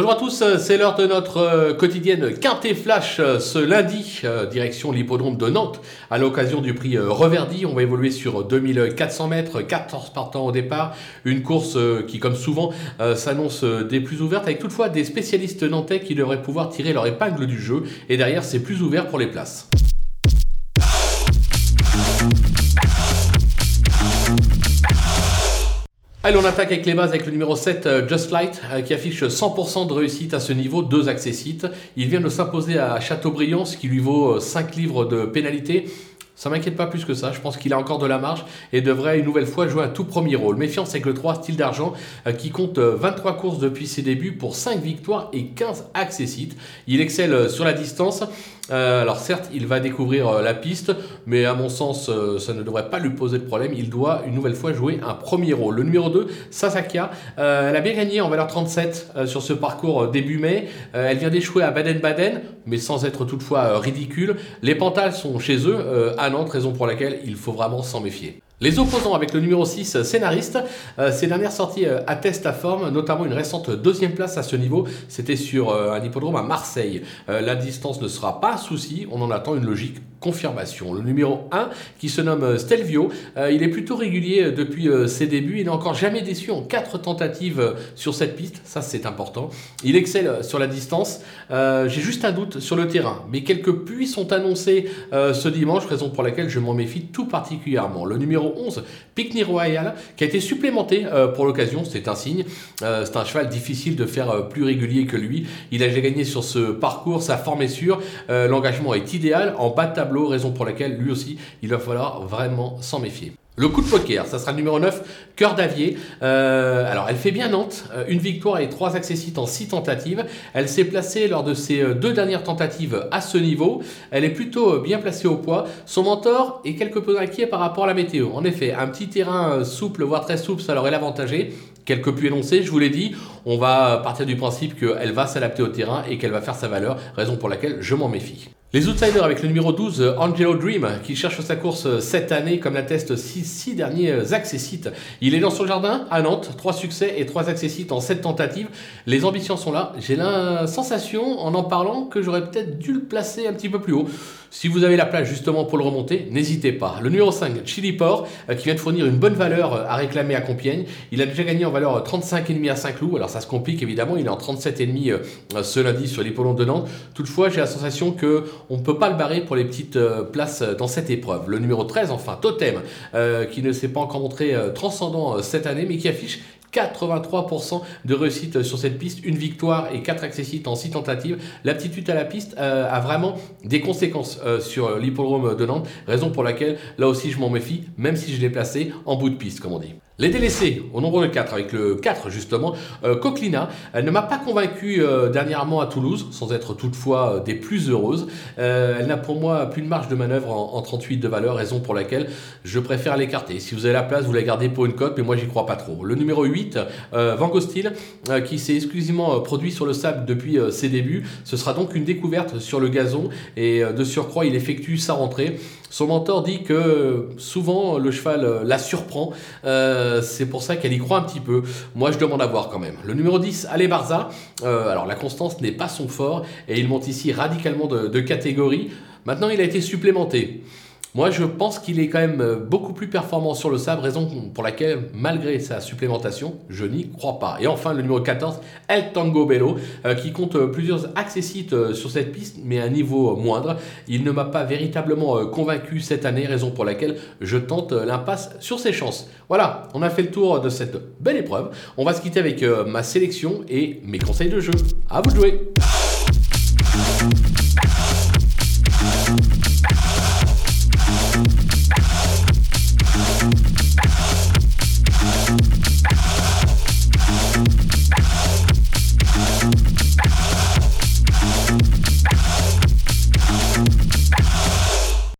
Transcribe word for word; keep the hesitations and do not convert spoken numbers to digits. Bonjour à tous, c'est l'heure de notre quotidienne Quinté Flash ce lundi, direction l'hippodrome de Nantes à l'occasion du prix Reverdy. On va évoluer sur deux mille quatre cents mètres, quatorze partants au départ, une course qui comme souvent s'annonce des plus ouvertes avec toutefois des spécialistes nantais qui devraient pouvoir tirer leur épingle du jeu et derrière c'est plus ouvert pour les places. Allez, on attaque avec les bases avec le numéro sept, Just Light, qui affiche cent pour cent de réussite à ce niveau, deux accessites. Il vient de s'imposer à Châteaubriant, ce qui lui vaut cinq livres de pénalité. Ça m'inquiète pas plus que ça, je pense qu'il a encore de la marge et devrait une nouvelle fois jouer un tout premier rôle. Méfiance avec le trois, Style d'Argent, qui compte vingt-trois courses depuis ses débuts pour cinq victoires et quinze accessits. Il excelle sur la distance, euh, alors certes il va découvrir la piste, mais à mon sens ça ne devrait pas lui poser de problème, il doit une nouvelle fois jouer un premier rôle. Le numéro deux, Sasakia, euh, elle a bien gagné en valeur trente-sept euh, sur ce parcours début mai, euh, elle vient d'échouer à Baden-Baden, mais sans être toutefois ridicule. Les Pantales sont chez eux, euh, à Nantes, raison pour laquelle il faut vraiment s'en méfier. Les opposants avec le numéro six, Scénariste, euh, ces dernières sorties euh, attestent la forme, notamment une récente deuxième place à ce niveau, c'était sur euh, un hippodrome à Marseille. Euh, la distance ne sera pas un souci, on en attend une logique confirmation. Le numéro un qui se nomme Stelvio, euh, il est plutôt régulier depuis euh, ses débuts, il n'a encore jamais déçu en quatre tentatives euh, sur cette piste, ça c'est important. Il excelle sur la distance, euh, j'ai juste un doute sur le terrain, mais quelques pluies sont annoncées euh, ce dimanche, raison pour laquelle je m'en méfie tout particulièrement. Le numéro onze, Pickney Royal, qui a été supplémenté euh, pour l'occasion, c'est un signe. Euh, c'est un cheval difficile de faire euh, plus régulier que lui. Il a déjà gagné sur ce parcours, sa forme est sûre, euh, l'engagement est idéal en bas de tableau, raison pour laquelle lui aussi, il va falloir vraiment s'en méfier. Le coup de poker, ça sera le numéro neuf, Cœur d'Avier. Euh, alors, elle fait bien Nantes, une victoire et trois accessits en six tentatives. Elle s'est placée lors de ses deux dernières tentatives à ce niveau. Elle est plutôt bien placée au poids. Son mentor est quelque peu inquiet par rapport à la météo. En effet, un petit terrain souple, voire très souple, ça l'aurait avantagé. Quelques puits énoncés, je vous l'ai dit. On va partir du principe qu'elle va s'adapter au terrain et qu'elle va faire sa valeur, raison pour laquelle je m'en méfie. Les outsiders avec le numéro douze, Angelo Dream, qui cherche sa course cette année comme l'attestent six derniers accessits. Il est dans son jardin à Nantes, trois succès et trois accessits en sept tentatives. Les ambitions sont là. J'ai la sensation en en parlant que j'aurais peut-être dû le placer un petit peu plus haut. Si vous avez la place justement pour le remonter, n'hésitez pas. Le numéro cinq, Chili Port, qui vient de fournir une bonne valeur à réclamer à Compiègne. Il a déjà gagné en valeur trente-cinq virgule cinq à Saint-Cloud. Alors ça se complique évidemment, il est en trente-sept virgule cinq ce lundi sur l'hippodrome de Nantes. Toutefois, j'ai la sensation que on ne peut pas le barrer pour les petites places dans cette épreuve. Le numéro treize, enfin, Totem, euh, qui ne s'est pas encore montré euh, transcendant euh, cette année, mais qui affiche quatre-vingt-trois pour cent de réussite sur cette piste, une victoire et quatre accessits en six tentatives. L'aptitude à la piste euh, a vraiment des conséquences euh, sur l'hippodrome de Nantes, raison pour laquelle là aussi je m'en méfie, même si je l'ai placé en bout de piste, comme on dit. Les délaissés, au nombre de quatre, avec le quatre justement, euh, Coquelina, elle ne m'a pas convaincu euh, dernièrement à Toulouse, sans être toutefois euh, des plus heureuses. Euh, elle n'a pour moi plus de marge de manœuvre en, en trente-huit de valeur, raison pour laquelle je préfère l'écarter. Si vous avez la place, vous la gardez pour une cote, mais moi j'y crois pas trop. Le numéro huit, euh, Van Gostil, euh, qui s'est exclusivement euh, produit sur le sable depuis euh, ses débuts. Ce sera donc une découverte sur le gazon et euh, de surcroît, il effectue sa rentrée. Son mentor dit que euh, souvent le cheval euh, la surprend. Euh, C'est pour ça qu'elle y croit un petit peu. Moi, je demande à voir quand même. Le numéro dix, Alé Barza. Euh, alors, la constance n'est pas son fort et il monte ici radicalement de, de catégorie. Maintenant, il a été supplémenté. Moi, je pense qu'il est quand même beaucoup plus performant sur le sable, raison pour laquelle, malgré sa supplémentation, je n'y crois pas. Et enfin, le numéro quatorze, El Tango Bello, euh, qui compte plusieurs accessits euh, sur cette piste, mais à un niveau euh, moindre. Il ne m'a pas véritablement euh, convaincu cette année, raison pour laquelle je tente euh, l'impasse sur ses chances. Voilà, on a fait le tour de cette belle épreuve. On va se quitter avec euh, ma sélection et mes conseils de jeu. À vous de jouer!